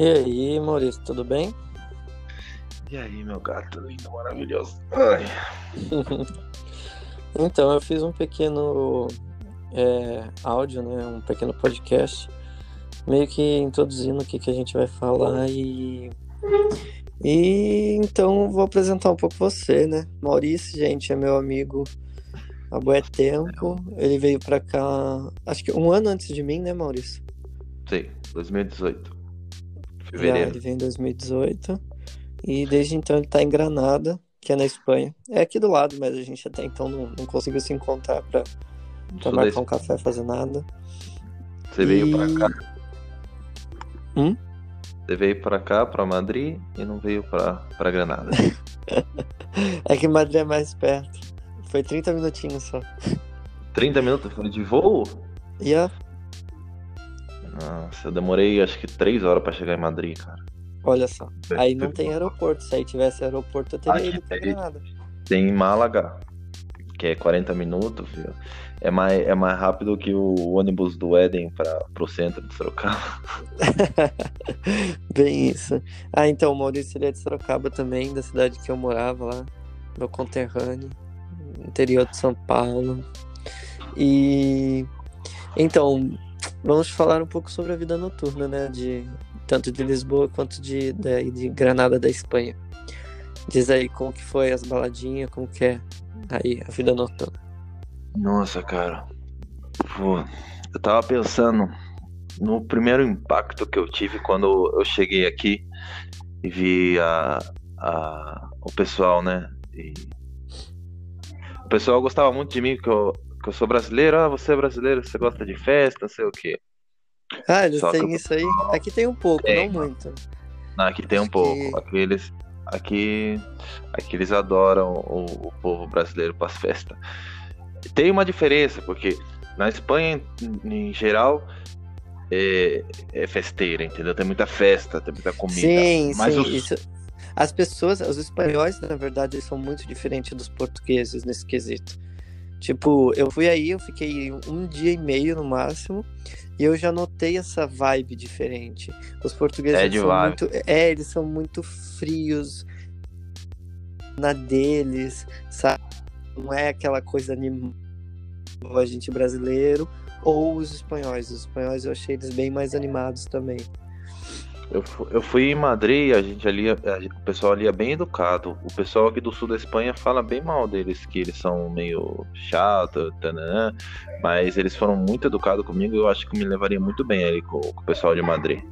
E aí, Maurício, tudo bem? E aí, meu gato lindo, maravilhoso. Ai. Então, eu fiz um pequeno áudio, né? Um pequeno podcast, meio que introduzindo o que a gente vai falar e então vou apresentar um pouco você, né? Maurício, gente, é meu amigo há bué tempo. Ele veio pra cá, acho que um ano antes de mim, né, Maurício? Sim, 2018. Fevereiro. Ele veio em 2018. E desde então ele tá em Granada, que é na Espanha. É aqui do lado, mas a gente até então não conseguiu se encontrar pra marcar um café, fazer nada. Você veio pra cá? Você veio pra cá, pra Madrid, e não veio pra Granada. É que Madrid é mais perto. Foi 30 minutinhos só. 30 minutos? Foi de voo? Yeah. Nossa, eu demorei acho que 3 horas pra chegar em Madrid, cara. Olha só, aí não tem aeroporto. Se aí tivesse aeroporto, eu teria ido pra Granada. Tem Málaga, que é 40 minutos, filho. É mais rápido que o ônibus do Éden pro centro de Sorocaba. Bem isso. Ah, então, o Maurício ele é de Sorocaba também, da cidade que eu morava lá, meu conterrâneo, interior de São Paulo. E então, vamos falar um pouco sobre a vida noturna, né, tanto de Lisboa quanto de Granada, da Espanha. Diz aí como que foi as baladinhas, como que é aí a vida noturna. Nossa, cara. Pô, eu tava pensando no primeiro impacto que eu tive quando eu cheguei aqui e vi o pessoal, né? E o pessoal gostava muito de mim, que eu sou brasileiro. Ah, você é brasileiro, você gosta de festa, não sei o quê. Ah, eles têm isso aí. Aqui tem um pouco, não muito. Não, aqui tem um pouco. Aqui eles adoram o povo brasileiro para as festas. Tem uma diferença, porque na Espanha, em geral, é festeira, entendeu? Tem muita festa, tem muita comida. Sim, mas sim. As pessoas, os espanhóis, na verdade, eles são muito diferentes dos portugueses nesse quesito. Tipo, eu fui aí, eu fiquei um dia e meio no máximo, e eu já notei essa vibe diferente. Os portugueses eles são muito frios na deles, sabe? Não é aquela coisa animada a gente brasileiro, ou os espanhóis. Os espanhóis eu achei eles bem mais animados também. Eu fui em Madrid, o pessoal ali é bem educado. O pessoal aqui do sul da Espanha fala bem mal deles, que eles são meio chato, tanã, mas eles foram muito educados comigo. Eu acho que me levaria muito bem ali com o pessoal de Madrid.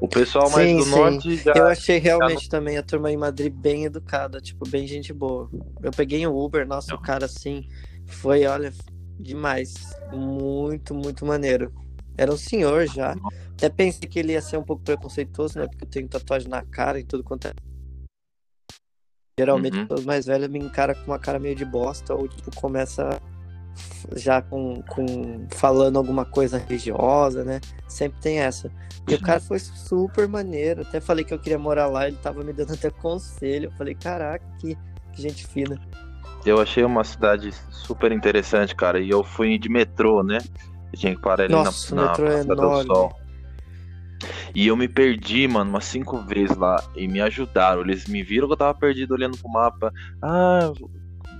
O pessoal mais norte já... Eu achei realmente também a turma em Madrid bem educada, tipo, bem gente boa. Eu peguei um Uber, nossa, O cara assim foi, olha, demais. Muito, muito maneiro. Era um senhor já. Até pensei que ele ia ser um pouco preconceituoso, né? Porque eu tenho tatuagem na cara e tudo quanto é. Geralmente, Os mais velhos me encaram com uma cara meio de bosta, ou tipo, começa já com falando alguma coisa religiosa, né? Sempre tem essa. E o cara foi super maneiro. Até falei que eu queria morar lá, ele tava me dando até conselho. Eu falei, caraca, que gente fina. Eu achei uma cidade super interessante, cara. E eu fui de metrô, né? Eu tinha que parar ali na Praça do Sol. E eu me perdi, mano, umas 5 vezes lá. E me ajudaram. Eles me viram que eu tava perdido olhando pro mapa. Ah,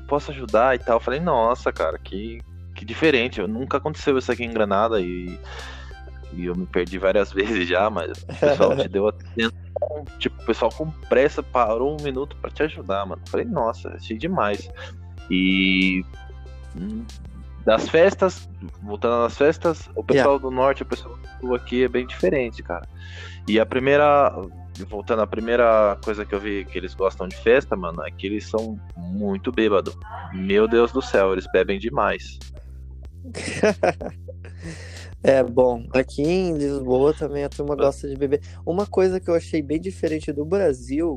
posso ajudar e tal. Eu falei, nossa, cara, que diferente. Nunca aconteceu isso aqui em Granada. E eu me perdi várias vezes já, mas o pessoal te deu atenção. Tipo, o pessoal com pressa parou um minuto pra te ajudar, mano. Eu falei, nossa, achei demais. E... das festas, voltando nas festas, o pessoal do norte, o pessoal do sul aqui é bem diferente, cara. E a primeira coisa que eu vi que eles gostam de festa, mano, é que eles são muito bêbados. Meu Deus do céu, eles bebem demais. É, bom, aqui em Lisboa também a turma gosta de beber. Uma coisa que eu achei bem diferente do Brasil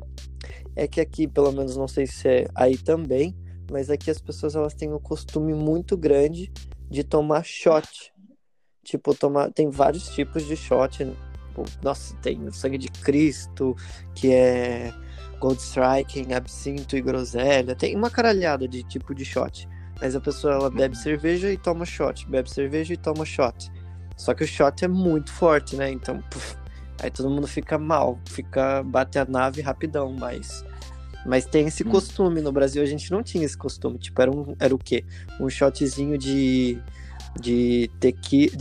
é que aqui, pelo menos, não sei se é aí também, mas aqui as pessoas, elas têm um costume muito grande de tomar shot. Tipo, tem vários tipos de shot, né? Nossa, tem o sangue de Cristo, que é Gold Striking, absinto e groselha. Tem uma caralhada de tipo de shot. Mas a pessoa, ela bebe cerveja e toma shot. Bebe cerveja e toma shot. Só que o shot é muito forte, né? Então, Aí todo mundo fica mal, bate a nave rapidão, mas tem esse costume. No Brasil a gente não tinha esse costume. Tipo, era o quê? Um shotzinho de tequila,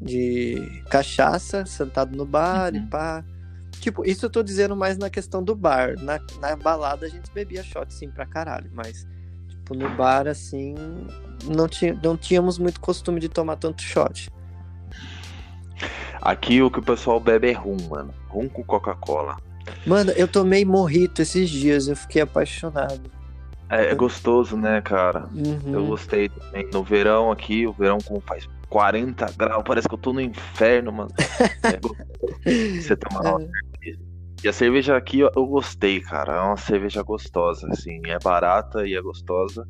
de cachaça, sentado no bar, uhum. E pá. Tipo, isso eu tô dizendo mais na questão do bar. Na balada a gente bebia shot, sim, pra caralho, mas tipo, no bar, assim, não tínhamos muito costume de tomar tanto shot. Aqui o que o pessoal bebe é rum, mano. Rum com Coca-Cola. Mano, eu tomei mojito esses dias, eu fiquei apaixonado. É gostoso, né, cara? Uhum. Eu gostei também. No verão aqui, o verão como faz 40 graus, parece que eu tô no inferno, mano. É gostoso. Você toma uma cerveja. E a cerveja aqui eu gostei, cara. É uma cerveja gostosa, assim. É barata e é gostosa.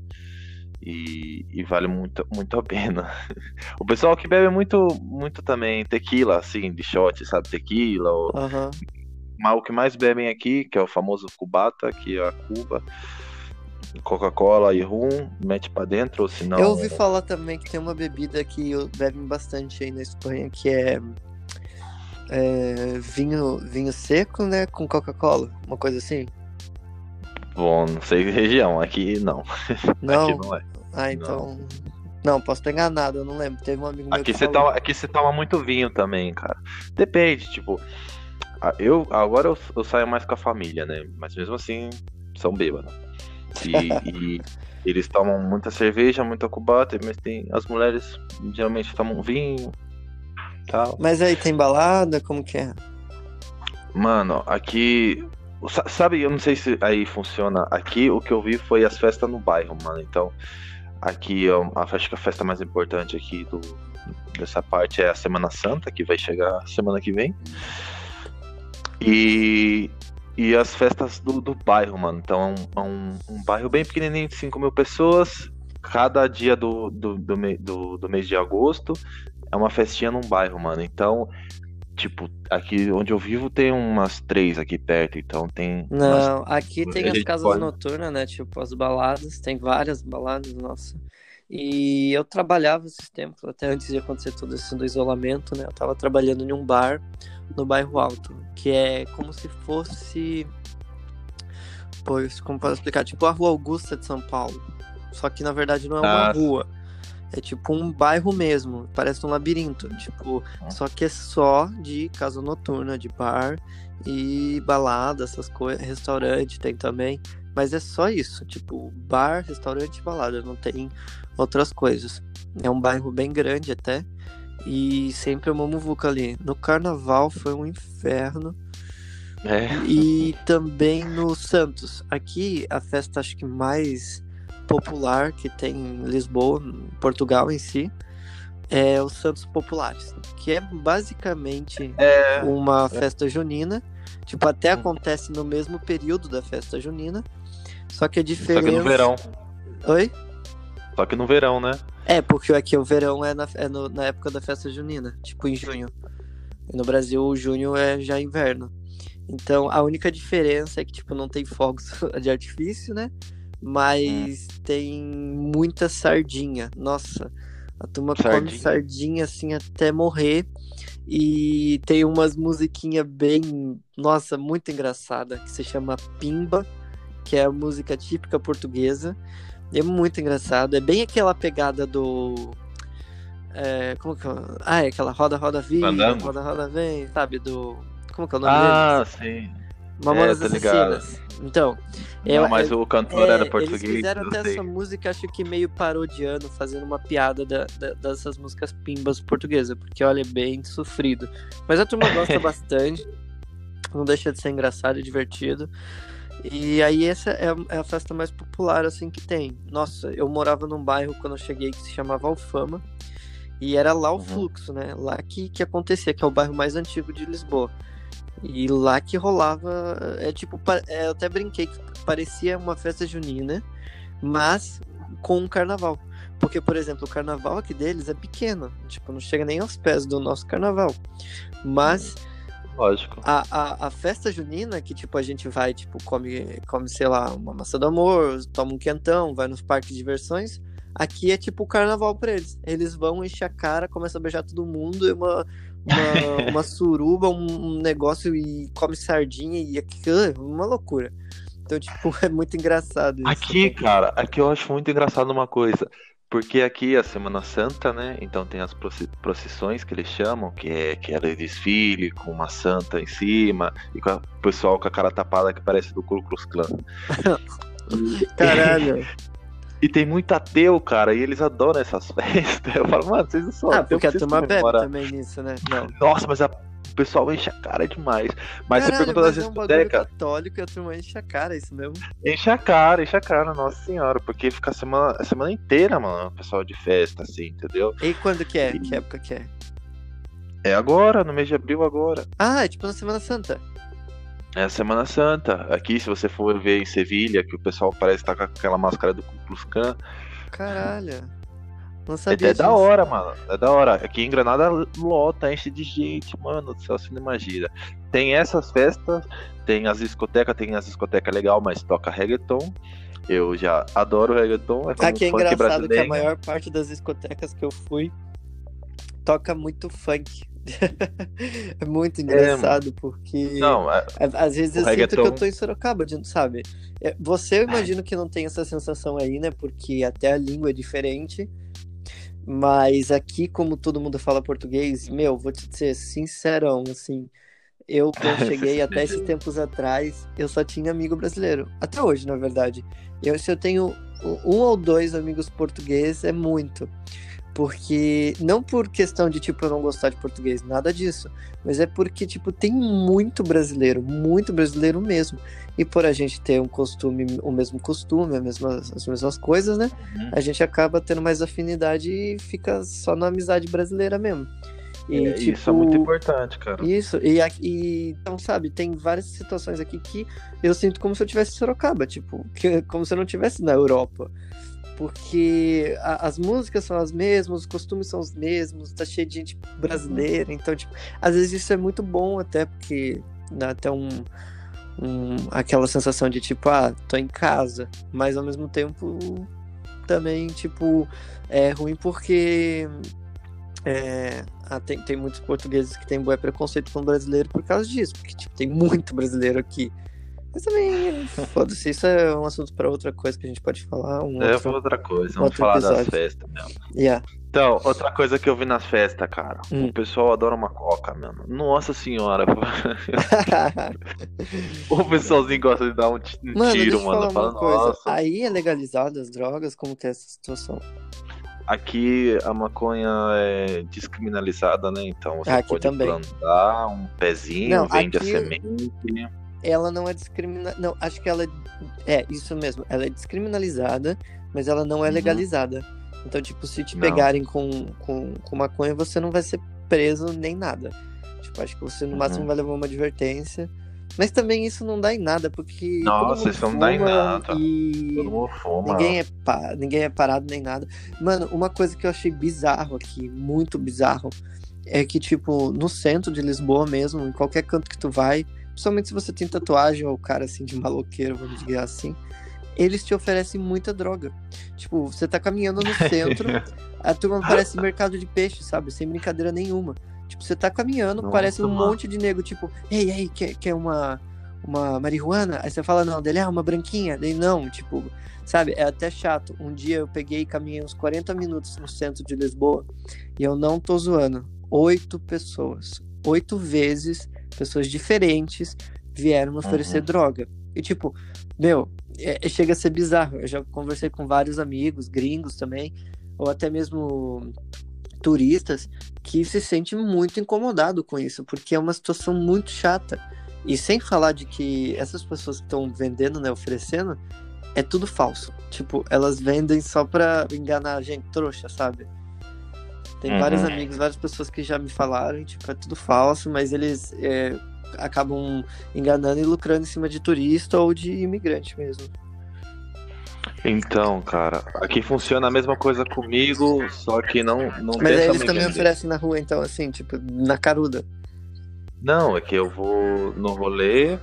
E vale muito, muito a pena. O pessoal que bebe muito, muito também tequila, assim, de shot, sabe? Tequila. Ou... Uhum. Mas o que mais bebem aqui, que é o famoso cubata, que é a Cuba, Coca-Cola e rum, mete pra dentro, ou se não... Eu ouvi falar também que tem uma bebida que bebem bastante aí na Espanha, que é vinho seco, né? Com Coca-Cola, uma coisa assim. Bom, não sei que região, aqui não. Não? Aqui não é. Ah, então... Não, posso ter enganado, eu não lembro. Teve um amigo meu aqui que falou... Aqui você toma muito vinho também, cara. Depende, tipo... Agora eu saio mais com a família, né? Mas mesmo assim, são bêbados. E eles tomam muita cerveja, muita cubata, mas tem... As mulheres geralmente tomam vinho, tal. Mas aí tem balada? Como que é? Mano, aqui... Sabe, eu não sei se aí funciona. Aqui o que eu vi foi as festas no bairro, mano. Então, aqui a festa mais importante aqui dessa parte é a Semana Santa, que vai chegar semana que vem. E as festas do bairro, mano. Então é um bairro bem pequenininho, de 5 mil pessoas. Cada dia do mês de agosto é uma festinha num bairro, mano. Então... Tipo, aqui onde eu vivo tem umas 3 aqui perto, então tem... Não, umas... aqui tem as casas noturnas, né? Tipo, as baladas, tem várias baladas, nossa. E eu trabalhava esses tempos, até antes de acontecer tudo isso do isolamento, né? Eu tava trabalhando em um bar no Bairro Alto, que é como se fosse... Pois, como posso explicar? Tipo a Rua Augusta de São Paulo. Só que, na verdade, não é uma rua. É tipo um bairro mesmo, parece um labirinto, tipo, só que é só de casa noturna, de bar e balada, essas coisas, restaurante tem também, mas é só isso, tipo, bar, restaurante e balada, não tem outras coisas. É um bairro bem grande até, e sempre é uma mamovuca ali. No carnaval foi um inferno. E também no Santos. Aqui a festa acho que mais... popular que tem em Lisboa, Portugal em si, é os Santos Populares, que é basicamente uma festa junina, tipo, até acontece no mesmo período da festa junina, só que a diferença... Só que no verão. Oi? Só que no verão, né? É, porque aqui o verão é na época da festa junina, tipo em junho. No Brasil, o junho é já inverno. Então, a única diferença é que, tipo, não tem fogos de artifício, né? Mas tem muita sardinha. Nossa, a turma come sardinha assim até morrer. E tem umas musiquinhas bem... Nossa, muito engraçada, que se chama Pimba, que é a música típica portuguesa. É muito engraçado. É bem aquela pegada do... como que é? É aquela roda, vem. Roda, vem. Sabe, do... Como que é o nome dele? Ah, sim. Mamonas Assassinas. Então, não, mas o cantor era português. Eles fizeram até essa música, acho que meio parodiando, fazendo uma piada dessas músicas pimbas portuguesas, porque olha, é bem sofrido. Mas a turma gosta bastante, não deixa de ser engraçado e divertido. E aí essa é a festa mais popular assim que tem. Nossa, eu morava num bairro quando eu cheguei que se chamava Alfama, e era lá o fluxo, né? Lá que acontecia, que é o bairro mais antigo de Lisboa. E lá que rolava, eu até brinquei que parecia uma festa junina, mas com um carnaval. Porque, por exemplo, o carnaval aqui deles é pequeno, tipo, não chega nem aos pés do nosso carnaval. Mas lógico. A festa junina, que tipo, a gente vai, tipo, come, sei lá, uma maçã do amor, toma um quentão, vai nos parques de diversões, Aqui é tipo o carnaval pra eles. Eles vão, encher a cara, começam a beijar todo mundo, é uma suruba, um negócio, e come sardinha, e aquilo, uma loucura. Então, tipo, é muito engraçado isso. Aqui, cara, aqui eu acho muito engraçado uma coisa, porque aqui é a Semana Santa, né? Então tem as procissões que eles chamam, que é de desfile, com uma santa em cima, e com o pessoal com a cara tapada que parece do Ku Klux Klan. Caralho. E tem muito ateu, cara, e eles adoram essas festas. Eu falo, mano, vocês não são ateus. Ah, porque a turma bebe também nisso, né? Não. Nossa, mas o pessoal enche a cara demais. Mas caralho, você pergunta das vezes, cara, católico, e a turma enche a cara, isso mesmo? Enche a cara, nossa senhora, porque fica a semana inteira, mano, o pessoal de festa, assim, entendeu? E quando que é? E... Que época que é? É agora, no mês de abril agora. Ah, é tipo na Semana Santa. É a Semana Santa. Aqui, se você for ver em Sevilha, que o pessoal parece estar com aquela máscara do Ku Klux Klan. Caralho. Não sabia. É da hora, mano. É da hora. Aqui em Granada lota, enche de gente, mano. Do céu, você não imagina. Tem essas festas, tem as discotecas legal, mas toca reggaeton. Eu já adoro reggaeton. É aqui é engraçado brasileiro. Que a maior parte das discotecas que eu fui toca muito funk. É muito engraçado, porque às vezes eu sinto que eu tô em Sorocaba, sabe? Você, eu imagino que não tem essa sensação aí, né? Porque até a língua é diferente. Mas aqui, como todo mundo fala português, meu, vou te dizer sincerão, assim, eu quando cheguei até esses tempos atrás, eu só tinha amigo brasileiro. Até hoje, na verdade. Se eu tenho um ou dois amigos portugueses, é muito. Porque, não por questão de, tipo, eu não gostar de português, nada disso, mas é porque, tipo, tem muito brasileiro mesmo, e por a gente ter um costume, as mesmas coisas, né, a gente acaba tendo mais afinidade e fica só na amizade brasileira mesmo. E, é, tipo, isso é muito importante, cara. Isso, então, sabe, tem várias situações aqui que eu sinto como se eu tivesse em Sorocaba, tipo, como se eu não tivesse na Europa. Porque as músicas são as mesmas, os costumes são os mesmos, tá cheio de gente brasileira, então, tipo, às vezes isso é muito bom até, porque dá até aquela sensação de, tipo, tô em casa, mas ao mesmo tempo também, tipo, é ruim porque tem muitos portugueses que têm bué preconceito com o brasileiro por causa disso, porque, tipo, tem muito brasileiro aqui. Mas também, foda-se, isso é um assunto pra outra coisa que a gente pode falar. Outra coisa, vamos falar das festas mesmo. Yeah. Então, outra coisa que eu vi nas festas, cara. O pessoal adora uma coca, mano. Nossa senhora. O pessoalzinho gosta de dar um tiro, mano. Aí é legalizado as drogas? Como que é essa situação? Aqui a maconha é descriminalizada, né? Então você aqui pode também plantar um pezinho, vende aqui... a semente... Ela não é discriminada. Não, acho que ela é isso mesmo. Ela é descriminalizada, mas ela não é legalizada. Então, tipo, se te pegarem com maconha, você não vai ser preso nem nada. Tipo, acho que você no máximo vai levar uma advertência. Mas também isso não dá em nada, porque. Nossa, isso não dá em nada. E... Todo mundo fuma. Ninguém é parado nem nada. Mano, uma coisa que eu achei bizarro aqui, muito bizarro, é que, tipo, no centro de Lisboa mesmo, em qualquer canto que tu vai. Principalmente se você tem tatuagem ou cara assim de maloqueiro, vamos dizer assim, eles te oferecem muita droga. Tipo, você tá caminhando no centro, a turma parece mercado de peixe, sabe? Sem brincadeira nenhuma. Tipo, você tá caminhando, nossa, parece um monte de nego, tipo, ei, quer uma marihuana? Aí você fala, não, dele é uma branquinha, daí não, tipo, sabe? É até chato. Um dia eu peguei e caminhei uns 40 minutos no centro de Lisboa, e eu não tô zoando. 8 pessoas, 8 vezes... pessoas diferentes vieram oferecer droga. E tipo, meu, chega a ser bizarro. Eu já conversei com vários amigos, gringos também, ou até mesmo turistas, que se sentem muito incomodado com isso, porque é uma situação muito chata. E sem falar de que essas pessoas que estão vendendo, né, oferecendo, é tudo falso. Tipo, elas vendem só pra enganar a gente trouxa, sabe? Tem vários amigos, várias pessoas que já me falaram, tipo, é tudo falso, mas eles acabam enganando e lucrando em cima de turista ou de imigrante mesmo. Então, cara, aqui funciona a mesma coisa comigo, só que não mas aí eles também oferecem na rua, então, assim, tipo, na caruda. Não, é que eu vou no rolê...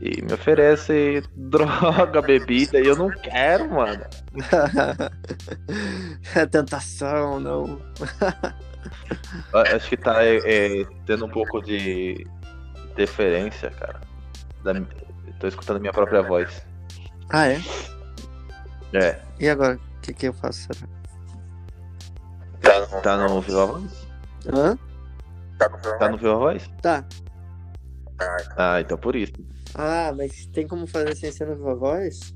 E me oferece droga, bebida, e eu não quero, mano. É tentação, não. Acho que tá tendo um pouco de interferência, cara. Tô escutando minha própria voz. Ah, é? É. E agora, o que eu faço, será? Tá no Viva Voz? Hã? Tá no Viva Voz? Tá. Ah, então por isso. Ah, mas tem como fazer sem ser no Viva Voz?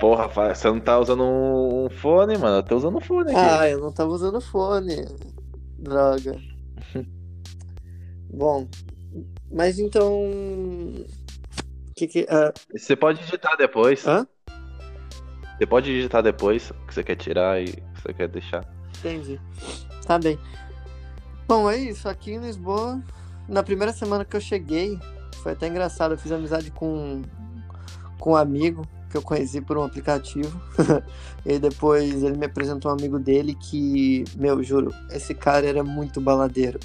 Porra, você não tá usando um fone, mano. Eu tô usando fone aqui. Ah, eu não tava usando fone. Droga. Bom, mas então... Você pode digitar depois. Hã? Você pode digitar depois o que você quer tirar e o que você quer deixar. Entendi. Tá bem. Bom, é isso. Aqui em Lisboa, na primeira semana que eu cheguei, foi até engraçado. Eu fiz amizade com um amigo que eu conheci por um aplicativo. E depois ele me apresentou um amigo dele que, meu, juro, esse cara era muito baladeiro.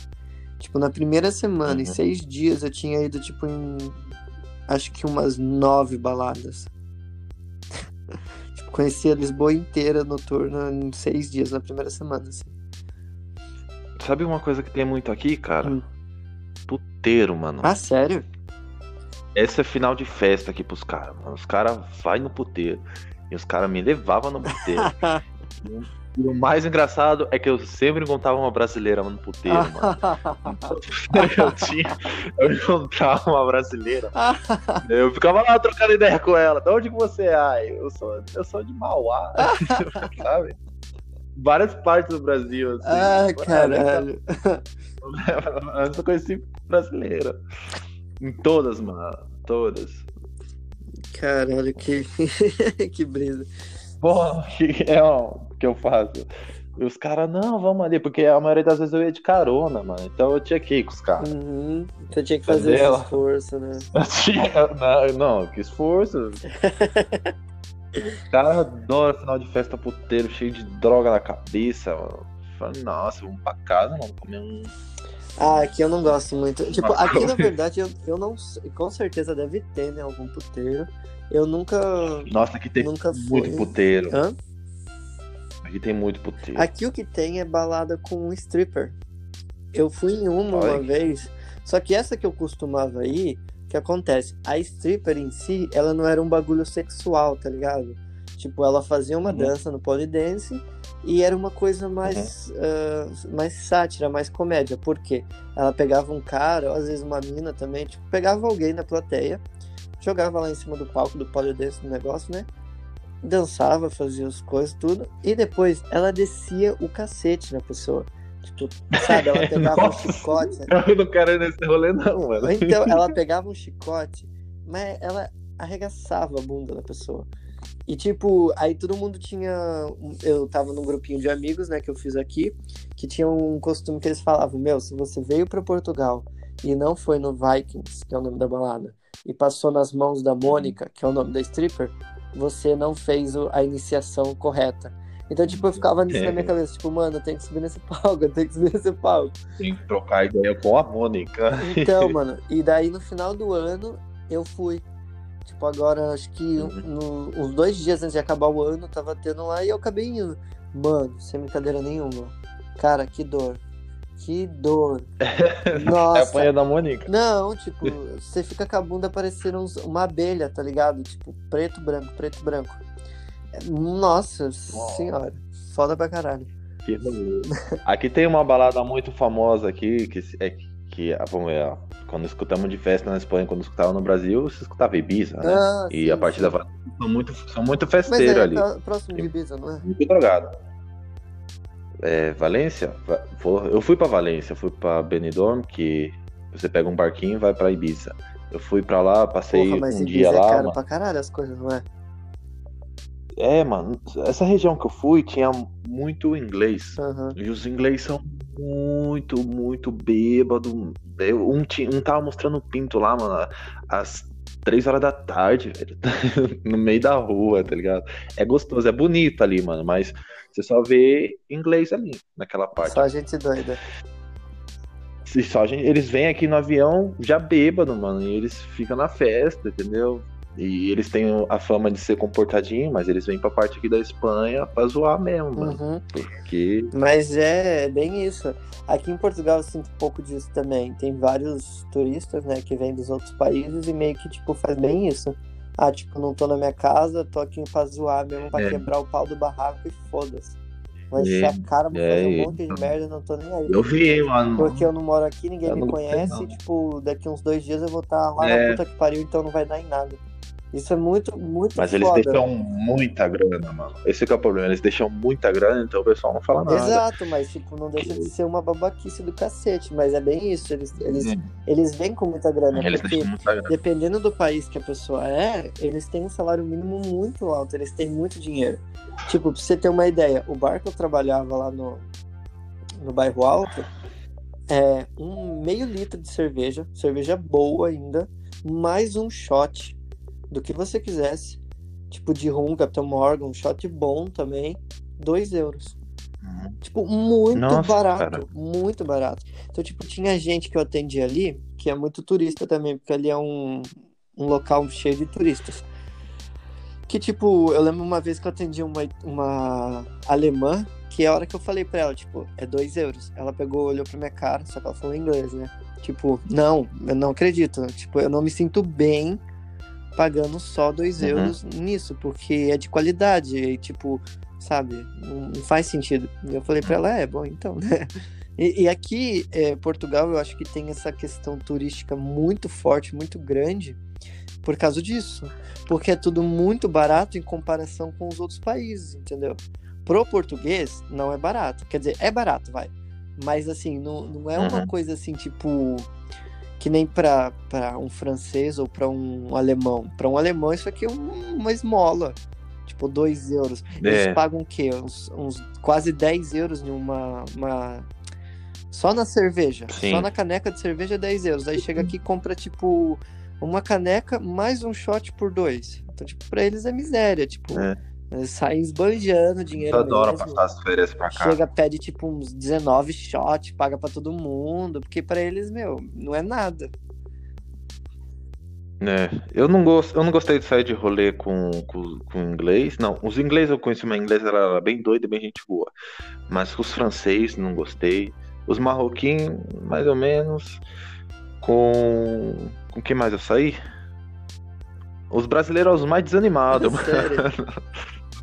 Tipo, na primeira semana, em 6 dias, eu tinha ido, tipo, em... acho que umas 9 baladas. Tipo, conheci a Lisboa inteira noturna em 6 dias, na primeira semana, assim. Sabe uma coisa que tem muito aqui, cara? Puteiro, mano. Ah, sério? Essa é final de festa aqui pros caras, mano. Os caras vai no puteiro. E os caras me levavam no puteiro. E o mais engraçado é que eu sempre encontrava uma brasileira no puteiro, mano. Eu encontrava uma brasileira. Eu ficava lá trocando ideia com ela. De onde que você é? Eu sou de Mauá. Sabe? Várias partes do Brasil, assim. Ah, caralho. Eu só conheci brasileira. Em todas, mano. Todas. Caralho, que... que brisa. Porra, que eu faço? E os caras, não, vamos ali. Porque a maioria das vezes eu ia de carona, mano. Então eu tinha que ir com os caras. Então tinha que fazer esse esforço, né? Não, que esforço. Os caras adoram final de festa puteiro, cheio de droga na cabeça, mano. Eu falei, nossa, vamos pra casa, mano, comer um... Ah, aqui eu não gosto muito. Tipo, aqui na verdade eu não sei. Com certeza deve ter, né? Algum puteiro. Eu nunca. Nossa, aqui tem muito puteiro. Hã? Aqui tem muito puteiro. Aqui o que tem é balada com um stripper. Eu fui em uma vez. Só que essa que eu costumava ir, o que acontece? A stripper em si, ela não era um bagulho sexual, tá ligado? Tipo, ela fazia uma dança no polidense. E era uma coisa mais, mais sátira, mais comédia. Por quê? Ela pegava um cara, ou às vezes uma mina também, tipo, pegava alguém na plateia, jogava lá em cima do palco, do polidense, do negócio, né? Dançava, fazia as coisas, tudo. E depois ela descia o cacete na pessoa. Tipo, sabe? Ela pegava um chicote. Eu não quero ir nesse rolê, não, mano. Então, ela pegava um chicote, mas ela arregaçava a bunda da pessoa. E tipo, aí todo mundo tinha... Eu tava num grupinho de amigos, né, que eu fiz aqui, que tinha um costume que eles falavam, meu, se você veio pra Portugal e não foi no Vikings, que é o nome da balada, e passou nas mãos da Mônica, que é o nome da stripper, você não fez a iniciação correta. Então, tipo, eu ficava nisso na minha cabeça, tipo, mano, eu tenho que subir nesse palco, eu tenho que subir nesse palco. Tem que trocar ideia com a Mônica. Então, mano, e daí no final do ano, eu fui. Tipo, agora, acho que uns 2 dias antes de acabar o ano, tava tendo lá e eu acabei indo. Mano, sem brincadeira nenhuma. Cara, que dor. Que dor. Nossa. É a panha da Mônica. Não, tipo, você fica com a bunda parecendo uma abelha, tá ligado? Tipo, preto, branco, preto, branco. Nossa senhora. Foda pra caralho. Aqui tem uma balada muito famosa aqui, que vamos ver, quando escutamos de festa na Espanha, quando escutava no Brasil, se escutava Ibiza, né? E sim, a partir da Valência são muito festeiros ali. Próximo de Ibiza, não é? Muito drogado. É, Valência? Eu fui pra Valência, fui pra Benidorm, que você pega um barquinho e vai pra Ibiza. Eu fui pra lá, passei um dia lá. Mas Ibiza é caro pra caralho as coisas, não é? É, mano, essa região que eu fui tinha muito inglês. E os ingleses são muito, muito bêbado. Um tava mostrando o pinto lá, mano, às 3 horas da tarde, velho, no meio da rua, tá ligado? É gostoso, é bonito ali, mano, mas você só vê inglês ali, naquela parte. Só gente doida. E só a gente, eles vêm aqui no avião já bêbado, mano, e eles ficam na festa, entendeu? E eles têm a fama de ser comportadinho, mas eles vêm pra parte aqui da Espanha pra zoar mesmo, mano. Uhum. Porque... Mas é bem isso. Aqui em Portugal eu sinto um pouco disso também. Tem vários turistas, né, que vêm dos outros países e meio que, tipo, faz bem isso. Ah, tipo, não tô na minha casa, tô aqui pra zoar mesmo, pra quebrar o pau do barraco e foda-se. Mas se a cara me fazer um monte de merda, não tô nem aí. Eu vi, mano. Porque eu não moro aqui, ninguém me conhece, sei, e, tipo, daqui uns 2 dias eu vou estar lá na puta que pariu, então não vai dar em nada. Isso é muito, muito foda. Mas eles deixam muita grana, mano. Esse que é o problema, eles deixam muita grana, então o pessoal não fala nada. Exato, mas tipo, não deixa de ser uma babaquice do cacete, mas é bem isso, eles vêm com muita grana, eles porque muita grana. Dependendo do país que a pessoa é, eles têm um salário mínimo muito alto, eles têm muito dinheiro. Tipo, pra você ter uma ideia, o bar que eu trabalhava lá no Bairro Alto, é um meio litro de cerveja boa ainda, mais um shot do que você quisesse, tipo de rum, Capitão Morgan, um shot bom também, 2 euros. Tipo, muito barato, cara. Muito barato. Então, tipo, tinha gente que eu atendi ali, que é muito turista também, porque ali é um local cheio de turistas. Que, tipo, eu lembro uma vez que eu atendi uma alemã, que a hora que eu falei pra ela, tipo, é 2 euros. Ela pegou, olhou pra minha cara, só que ela falou em inglês, né? Tipo, não, eu não acredito. Tipo, eu não me sinto bem pagando só 2 euros nisso, porque é de qualidade, e tipo, sabe, não faz sentido. E eu falei pra ela, bom, então, né? E aqui, Portugal, eu acho que tem essa questão turística muito forte, muito grande, por causa disso, porque é tudo muito barato em comparação com os outros países, entendeu? Pro português, não é barato, quer dizer, é barato, vai, mas assim, não é uma coisa assim, tipo... Que nem pra um francês ou pra um alemão. Pra um alemão, isso aqui é uma esmola. Tipo, 2 euros. Eles pagam o quê? Uns quase 10 euros em uma... Só na cerveja. Sim. Só na caneca de cerveja é 10 euros. Aí chega aqui e compra, tipo, uma caneca mais um shot por 2. Então, tipo, pra eles é miséria. Tipo, eles saem esbanjando dinheiro. Eu adoro passar as férias pra cá. Chega, pede tipo uns 19 shots, paga pra todo mundo, porque pra eles, meu, não é nada. Eu não gostei de sair de rolê com inglês. Não, os ingleses eu conheci, uma inglesa, ela era bem doida, bem gente boa. Mas os franceses, não gostei. Os marroquinos, mais ou menos. Com quem mais eu saí? Os brasileiros são os mais desanimados, mano.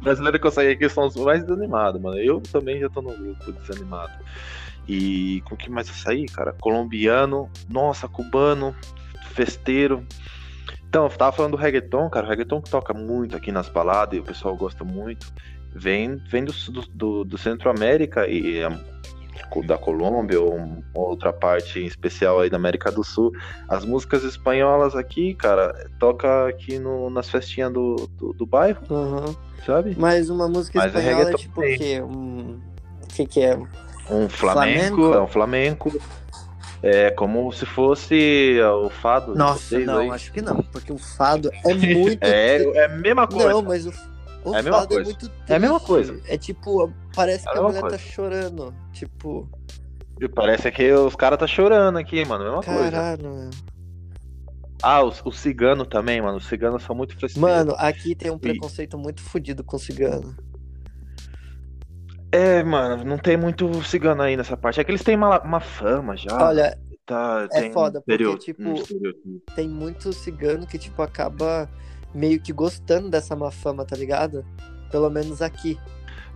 Brasileiros que eu saí aqui são os mais desanimados, mano. Eu também já tô no grupo desanimado. E com que mais eu saí, cara? Colombiano, nossa, cubano, festeiro. Então, eu tava falando do reggaeton, cara. O reggaeton que toca muito aqui nas baladas e o pessoal gosta muito. Vem do Centro-América e da Colômbia ou outra parte em especial aí da América do Sul. As músicas espanholas aqui, cara, toca aqui nas festinhas do bairro, sabe? Mas uma música espanhola é tipo o quê? Que é? Um flamenco? É um flamenco. É como se fosse o fado. Nossa, não, aí. Acho que não, porque o fado é muito... é a mesma coisa. Não, mas o é fado é muito triste. É a mesma coisa. É tipo, parece que a mulher tá chorando. Tipo... E parece que os caras tá chorando aqui, mano. Mesma coisa. Caralho, mano. Ah, os ciganos também, mano. Os ciganos são muito fresqueiros. Mano, aqui tem um preconceito muito fodido com cigano. Mano, não tem muito cigano aí nessa parte. É que eles têm uma fama já. Olha, tem foda, porque, tipo, tem muito cigano que, tipo, acaba... meio que gostando dessa má fama, tá ligado? Pelo menos aqui.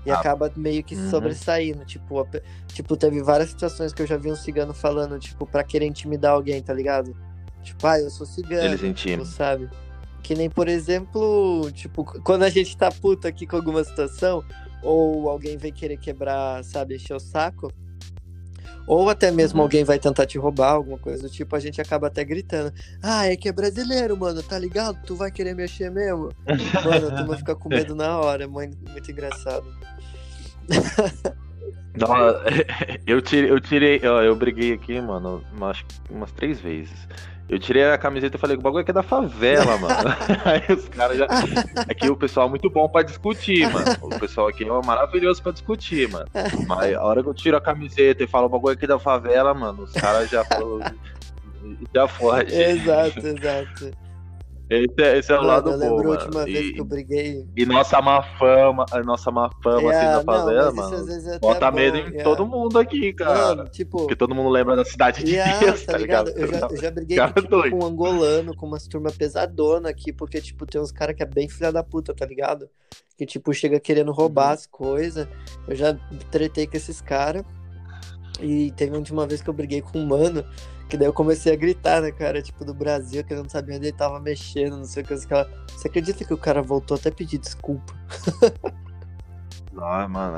E acaba meio que sobressaindo. Tipo, teve várias situações que eu já vi um cigano falando, tipo, pra querer intimidar alguém, tá ligado? Tipo, eu sou cigano. Eles intimam. Tipo, sabe? Que nem, por exemplo, tipo, quando a gente tá puto aqui com alguma situação, ou alguém vem querer quebrar, sabe, encher o saco, ou até mesmo alguém vai tentar te roubar, alguma coisa do tipo, a gente acaba até gritando. Ah, é que é brasileiro, mano, tá ligado? Tu vai querer mexer mesmo? Mano, tu vai ficar com medo na hora, muito engraçado. Não, eu briguei aqui, mano, umas 3 vezes. Eu tirei a camiseta e falei, o bagulho aqui é da favela, mano. Aí os caras já... Aqui o pessoal é muito bom pra discutir, mano. O pessoal aqui é maravilhoso pra discutir, mano. Mas a hora que eu tiro a camiseta e falo, o bagulho aqui é da favela, mano, os caras já falam... Já foge. Exato, exato. Esse é o lado bom, mano. Eu lembro a última vez que eu briguei. E nossa má fama, assim, na favela, mano, bota medo em todo mundo aqui, cara. Mano, tipo... Porque todo mundo lembra da cidade de Deus, tá ligado? Eu já briguei com um angolano, com umas turma pesadona aqui, porque, tipo, tem uns caras que é bem filha da puta, tá ligado? Que, tipo, chega querendo roubar as coisas. Eu já tretei com esses caras. E teve uma vez que eu briguei com um mano, que daí eu comecei a gritar, né, cara, tipo, do Brasil, que eu não sabia onde ele tava mexendo, não sei o que, você acredita que o cara voltou até pedir desculpa? Não, mano,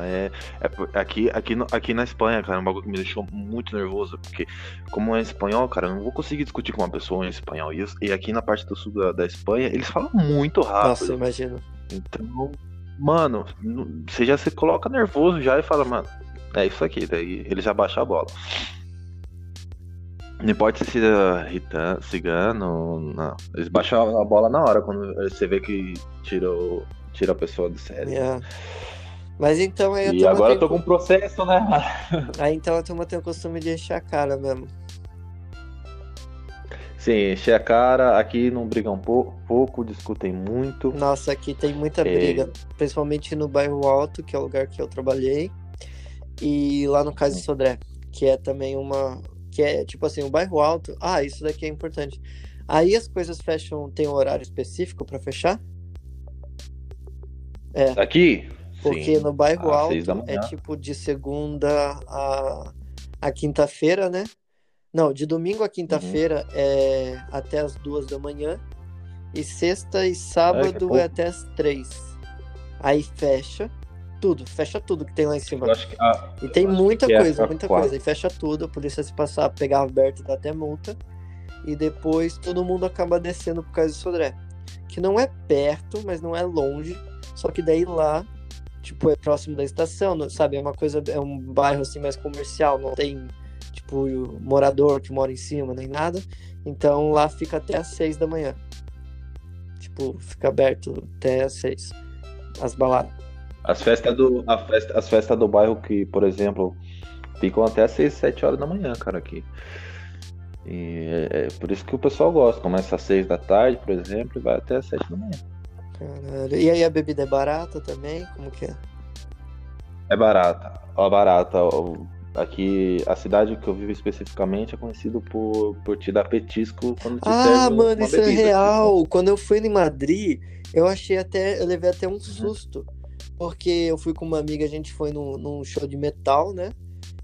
aqui na Espanha, cara, é um bagulho que me deixou muito nervoso, porque como é espanhol, cara, eu não vou conseguir discutir com uma pessoa em espanhol, e aqui na parte do sul da Espanha, eles falam muito rápido. Nossa, imagina. Então, mano, você já se coloca nervoso já e fala, mano, é isso aqui, daí ele já baixa a bola. Não importa se é cigano, não. Eles baixam a bola na hora, quando você vê que tira a pessoa do sério. Yeah. Mas então aí e agora eu tô com um processo, né? Aí então a turma tem o costume de encher a cara mesmo. Sim, encher a cara. Aqui não brigam pouco, discutem muito. Nossa, aqui tem muita briga. Principalmente no Bairro Alto, que é o lugar que eu trabalhei. E lá no Casa de Sodré, que é também uma... Que é tipo assim, o Bairro Alto... Ah, isso daqui é importante. Aí as coisas fecham... Tem um horário específico pra fechar? É. Aqui? Porque sim. No Bairro Alto é tipo de segunda a quinta-feira, né? Não, de domingo a quinta-feira é até as 2 da manhã. E sexta e sábado é até as 3. Aí fecha... Fecha tudo que tem lá em cima. E tem muita coisa. E fecha tudo, a polícia se passar, pegar aberto, dá até multa. E depois todo mundo acaba descendo por causa do Sodré. Que não é perto, mas não é longe. Só que daí lá, tipo, é próximo da estação, sabe? É uma coisa, é um bairro assim mais comercial, não tem, tipo, morador que mora em cima, nem nada. Então lá fica até as 6 da manhã. Tipo, fica aberto até as 6. As baladas. As festas do bairro que, por exemplo, ficam até às 6, 7 horas da manhã, cara, aqui. E é por isso que o pessoal gosta. Começa às 6 da tarde, por exemplo, e vai até às 7 da manhã. Caralho. E aí a bebida é barata também? Como que é? É barata. Ó, barata. Aqui, a cidade que eu vivo especificamente é conhecida por te dar petisco quando te serve uma bebida. Ah, mano, isso é real. Tipo. Quando eu fui em Madrid, eu levei até um susto. Porque eu fui com uma amiga, a gente foi num show de metal, né?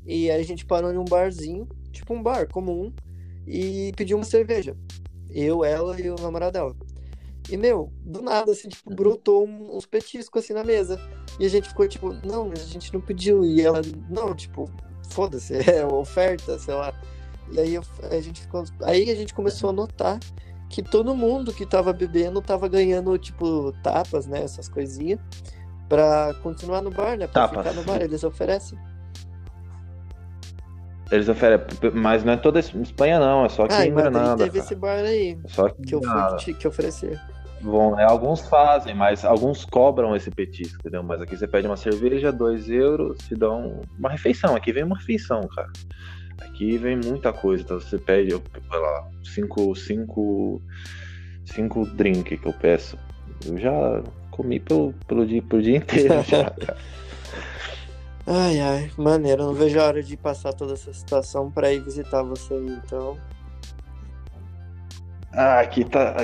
E aí a gente parou em um barzinho, tipo um bar comum, e pediu uma cerveja. Eu, ela e o namorado dela. E, meu, do nada, assim, tipo, brotou uns petiscos, assim, na mesa. E a gente ficou, tipo, não, mas a gente não pediu. E ela, não, tipo, foda-se, é uma oferta, sei lá. E aí a gente começou a notar que todo mundo que tava bebendo tava ganhando, tipo, tapas, né? Essas coisinhas. Pra continuar no bar, né? Pra ficar no bar, eles oferecem. Eles oferecem, mas não é toda Espanha, não. É só aqui em Granada. Teve esse bar aí, só que eu fui que oferecer. Bom, alguns fazem, mas alguns cobram esse petisco, entendeu? Mas aqui você pede uma cerveja, 2 euros, te dão uma refeição. Aqui vem uma refeição, cara. Aqui vem muita coisa. Então você pede, sei lá, cinco drinks que eu peço. Eu já... Comi pelo dia inteiro já, cara. Ai, maneiro. Eu não vejo a hora de passar toda essa situação pra ir visitar você, então. Ah, aqui tá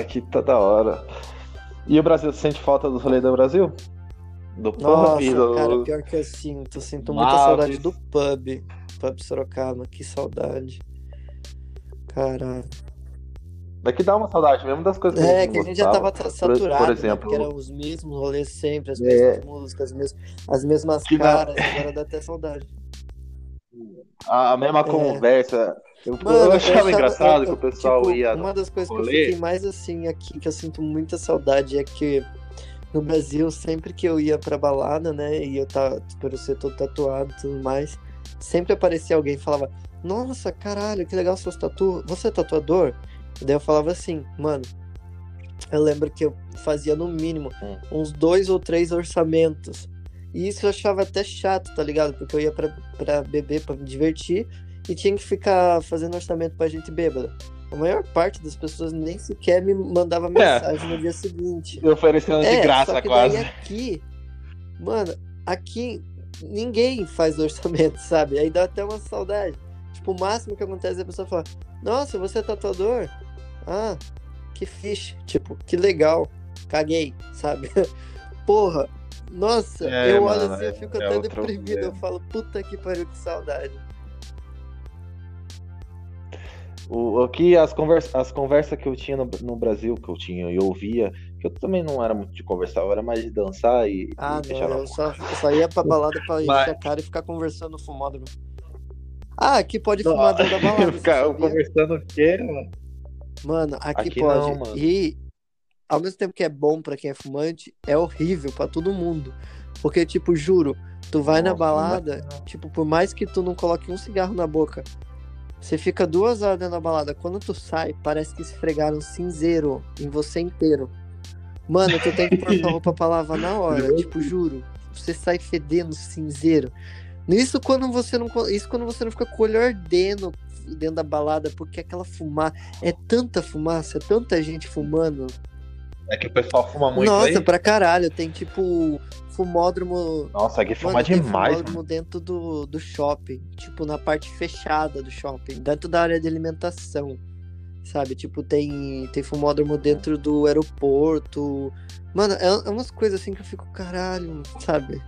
da hora. E o Brasil, você sente falta do rolê do Brasil? Do pub? Nossa, cara, pior que eu sinto muita saudade do pub. Pub Sorocaba, que saudade. Caralho. Daqui dá uma saudade mesmo das coisas que a gente gostava. Já tava saturado, por exemplo, né? Porque eram os mesmos rolês sempre, as mesmas músicas, as mesmas caras, agora dá até saudade. A mesma conversa. Mano, eu achava engraçado que o pessoal tipo, ia. Uma das coisas que eu fiquei mais assim aqui, que eu sinto muita saudade, é que no Brasil, sempre que eu ia pra balada, né? E eu tava, por ser todo tatuado e tudo mais, sempre aparecia alguém e falava, nossa, caralho, que legal suas tatuas. Você é tatuador? Daí eu falava assim, mano, eu lembro que eu fazia no mínimo uns 2 ou 3 orçamentos. E isso eu achava até chato, tá ligado? Porque eu ia pra beber, pra me divertir, e tinha que ficar fazendo orçamento pra gente bêbada. A maior parte das pessoas nem sequer me mandava mensagem no dia seguinte. Eu oferecendo de graça, só que quase. Daí aqui, mano, aqui ninguém faz orçamento, sabe? Aí dá até uma saudade. Tipo, o máximo que acontece é a pessoa falar: nossa, você é tatuador? Ah, que fixe. Tipo, que legal. Caguei, sabe? Porra. Nossa, eu olho assim, eu fico até deprimido. Eu falo, puta que pariu, que saudade. O que as conversas que eu tinha no Brasil, que eu tinha e ouvia, que eu também não era muito de conversar, eu era mais de dançar e... eu só ia pra balada pra encher a cara e ficar conversando no fumódromo. Ah, aqui pode fumar dentro da balada. Ficar conversando o quê, mano? Mano, aqui pode. Não, mano. E ao mesmo tempo que é bom pra quem é fumante, é horrível pra todo mundo. Porque, tipo, juro, tu vai na balada, tipo, por mais que tu não coloque um cigarro na boca... Você fica 2 horas dentro da balada. Quando tu sai, parece que esfregaram cinzeiro em você inteiro. Mano, tu tem que pôr tua roupa pra lavar na hora. Tipo, juro. Você sai fedendo cinzeiro. Isso quando você não fica com o olho ardendo dentro da balada, porque aquela fumaça... É tanta fumaça, é tanta gente fumando. É que o pessoal fuma muito. Nossa, aí? Pra caralho. Tem, tipo... fumódromo... Nossa, aqui fuma demais. Fumódromo dentro do shopping. Tipo, na parte fechada do shopping. Dentro da área de alimentação. Sabe? Tipo, tem fumódromo dentro do aeroporto. Mano, é umas coisas assim que eu fico, caralho, sabe?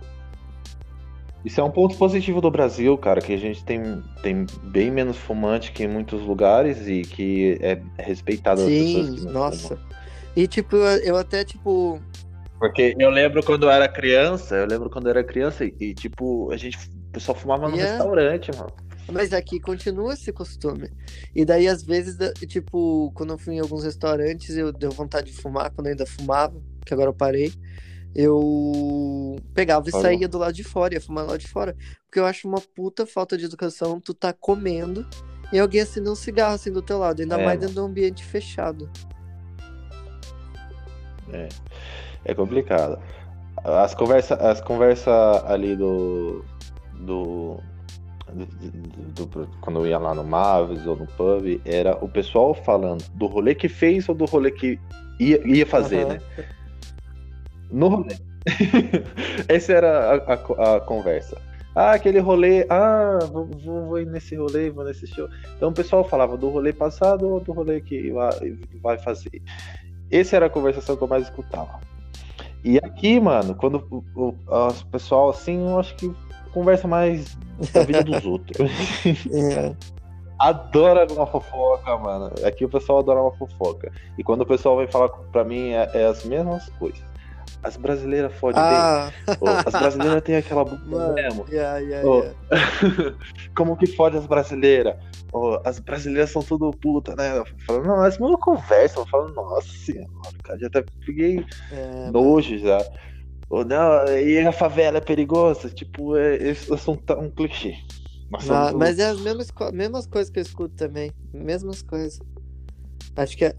Isso é um ponto positivo do Brasil, cara. Que a gente tem bem menos fumante que em muitos lugares. E que é respeitado as pessoas que não nossa. Fumam. E, tipo, eu até, tipo... Porque eu lembro quando eu era criança e, tipo, o pessoal fumava no restaurante, mano. Mas aqui continua esse costume. E daí, às vezes, tipo, quando eu fui em alguns restaurantes, eu deu vontade de fumar, quando eu ainda fumava, que agora eu parei. Eu pegava e saía do lado de fora, ia fumar lá de fora. Porque eu acho uma puta falta de educação, tu tá comendo e alguém acende um cigarro assim do teu lado, ainda mais dentro de um ambiente fechado. É complicado. As conversas ali do quando eu ia lá no Mavis ou no pub, era o pessoal falando do rolê que fez ou do rolê que ia fazer, né? No rolê. Essa era a conversa. Ah, aquele rolê, vou ir nesse rolê, vou nesse show. Então o pessoal falava do rolê passado ou do rolê que vai fazer. Essa era a conversação que eu mais escutava. E aqui, mano, quando o pessoal, assim, eu acho que conversa mais da vida dos outros. Adora uma fofoca, mano. Aqui o pessoal adora uma fofoca. E quando o pessoal vem falar pra mim, é as mesmas coisas. As brasileiras fodem bem. Oh, as brasileiras têm aquela boca mesmo. Como que fode as brasileiras? Oh, as brasileiras são tudo puta, né? Eu falo, não, mas mesmo conversa. Eu falo, nossa senhora, cara, já até peguei nojo já. Oh, não, e a favela é perigosa? Tipo, isso é um clichê. Nossa, mas é as mesmas coisas que eu escuto também. Mesmas coisas. Acho que é...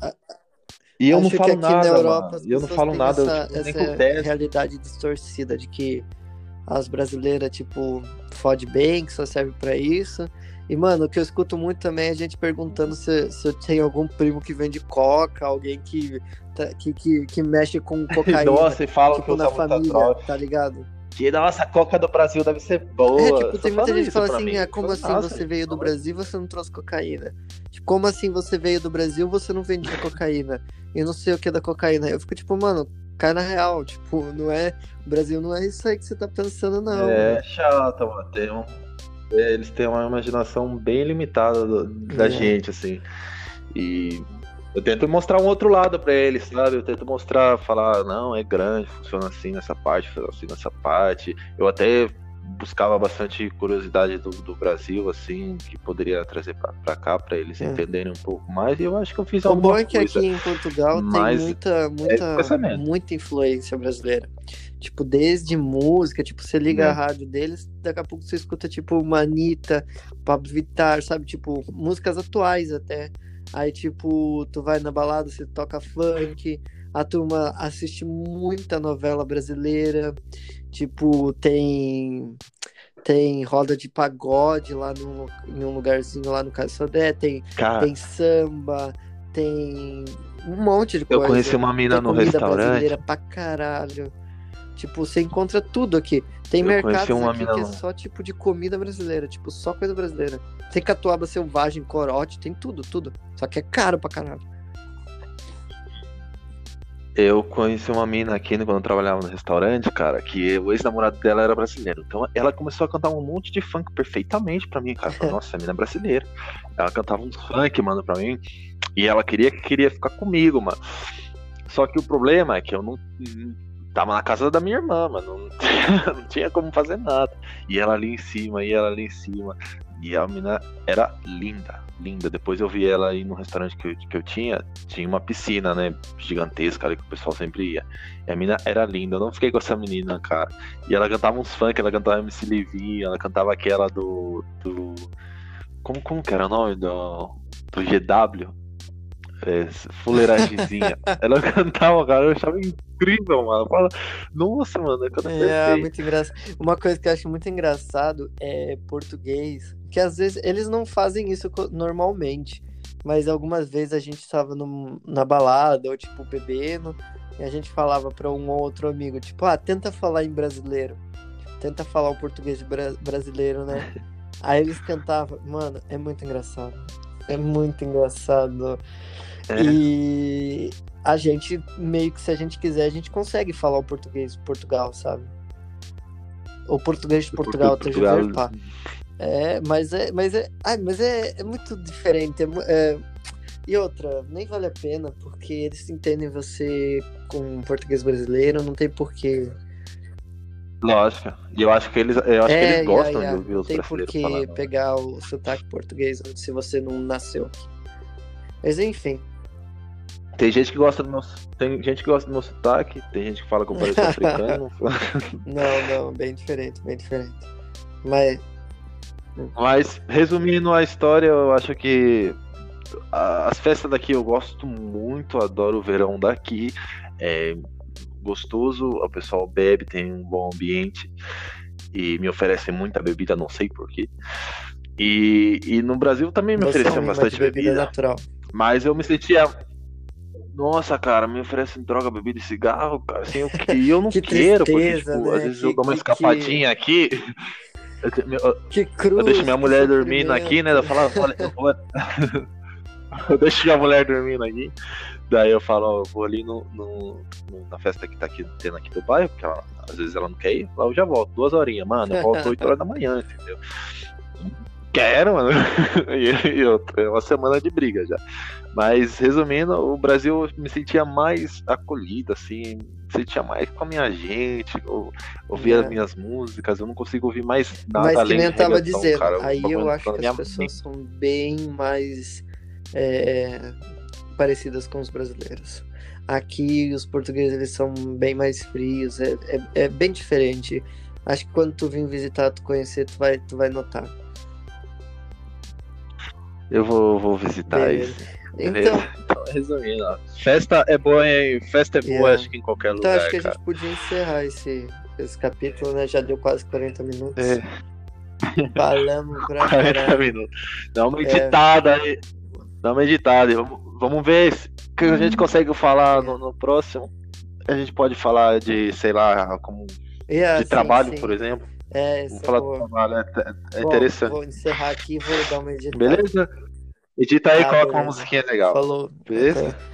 E eu acho não falo nada, Europa, eu não falo nada, essa realidade distorcida de que as brasileiras, tipo, fode bem, que só serve pra isso. E, mano, o que eu escuto muito também é a gente perguntando se eu tenho algum primo que vende coca, alguém que mexe com cocaína. Nossa, e fala tipo, que eu na família, tá ligado? Que, nossa, a coca do Brasil deve ser boa. Tipo, tem muita gente que fala assim, como assim você veio do Brasil e você não trouxe cocaína? Tipo, como assim você veio do Brasil e você não vendia cocaína? Eu não sei o que é da cocaína. Eu fico tipo, mano, cai na real. Tipo, não é... O Brasil não é isso aí que você tá pensando, não. É chato, mano. Eles têm uma imaginação bem limitada da gente, assim. E... eu tento mostrar um outro lado pra eles, sabe? Eu tento mostrar, falar, não, é grande, funciona assim nessa parte, funciona assim nessa parte. Eu até buscava bastante curiosidade do Brasil, assim, que poderia trazer pra cá, pra eles entenderem um pouco mais. E eu acho que eu fiz alguma coisa. O bom é que aqui em Portugal tem muita influência brasileira. Tipo, desde música, tipo, você liga a rádio deles, daqui a pouco você escuta, tipo, Manita, Pablo Vittar, sabe? Tipo, músicas atuais até. Aí, tipo, tu vai na balada, você toca funk, a turma assiste muita novela brasileira, tipo, tem roda de pagode lá em um lugarzinho lá no Casa de Sodé, tem samba, tem um monte de coisa. Eu conheci uma mina no restaurante. Brasileira pra caralho. Tipo, você encontra tudo aqui. Tem mercados aqui que é só tipo de comida brasileira, tipo, só coisa brasileira. Tem catuaba selvagem, corote, tem tudo. Só que é caro pra caralho. Eu conheci uma mina aqui quando eu trabalhava no restaurante, cara, que o ex-namorado dela era brasileiro. Então ela começou a cantar um monte de funk perfeitamente pra mim, cara. Eu falei, nossa, a mina é brasileira. Ela cantava um funk, mano, pra mim. E ela queria ficar comigo, mano. Só que o problema é que eu não... Tava na casa da minha irmã, mano. Não tinha como fazer nada. E ela ali em cima, E a menina era linda. Depois eu vi ela aí no restaurante que eu tinha uma piscina, né? Gigantesca ali que o pessoal sempre ia. E a menina era linda. Eu não fiquei com essa menina, cara. E ela cantava uns funk, ela cantava MC Livinho, ela cantava aquela do... Como que era o nome? Do GW? Fuleiragemzinha. Ela cantava, cara, eu achava incrível, mano. Fala, nossa, mano, é muito engraçado. Uma coisa que eu acho muito engraçado é português, que às vezes eles não fazem isso normalmente, mas algumas vezes a gente estava na balada ou tipo bebendo e a gente falava para um ou outro amigo, tipo, tenta falar em brasileiro, tenta falar o português brasileiro, né? Aí eles cantavam, mano, é muito engraçado. E a gente, meio que se a gente quiser, a gente consegue falar o português de Portugal, sabe? O português de Portugal, mas é muito diferente. E outra, nem vale a pena, porque eles entendem você com português brasileiro, não tem porquê. Lógico, e eu acho que eles gostam de ouvir os brasileiros falando. Não tem porquê pegar o sotaque português se você não nasceu aqui. Mas enfim. Tem gente que gosta do meu sotaque, tem gente que fala com parece africano. Não, bem diferente. Mas resumindo a história, eu acho que as festas daqui eu gosto muito, adoro o verão daqui. É gostoso, o pessoal bebe, tem um bom ambiente e me oferecem muita bebida, não sei porquê. E no Brasil também me ofereciam bastante bebida natural. Mas eu me sentia... Nossa, cara, me oferecem droga, bebida e cigarro, cara. Assim, eu não que quero, tristeza, porque, tipo, né? Às vezes eu dou uma escapadinha aqui. Que cruz! Eu deixo minha mulher dormindo aqui, né? Eu deixo minha mulher dormindo aqui. Daí eu falo, eu vou ali na festa que tá aqui, tendo aqui do bairro, porque às vezes ela não quer ir. Lá eu já volto, 2 horinhas, mano. Eu volto 8 horas da manhã, entendeu? Quero, mano. É uma semana de briga já. Mas, resumindo, o Brasil me sentia mais acolhido, assim. Me sentia mais com a minha gente. Eu ouvia as minhas músicas. Eu não consigo ouvir mais nada além de reggaeton, dizendo, cara. Aí eu acho que as pessoas são bem mais parecidas com os brasileiros. Aqui, os portugueses, eles são bem mais frios. É bem diferente. Acho que quando tu vir visitar, tu conhecer, tu vai notar. Eu vou visitar. Beleza. Isso. Então, resumindo, ó. Festa é boa, hein? Festa é boa, acho que em qualquer lugar. Então acho que a gente podia encerrar esse capítulo, né? Já deu quase 40 minutos. Falamos pra 40 minutos. Dá uma editada aí. Vamos ver o que a gente consegue falar no próximo. A gente pode falar de, sei lá, como de trabalho, sim. Por exemplo. Vou falar do trabalho, é interessante. Vou encerrar aqui e vou dar uma editada. Beleza? Edita aí e coloca uma musiquinha legal. Falou. Beleza?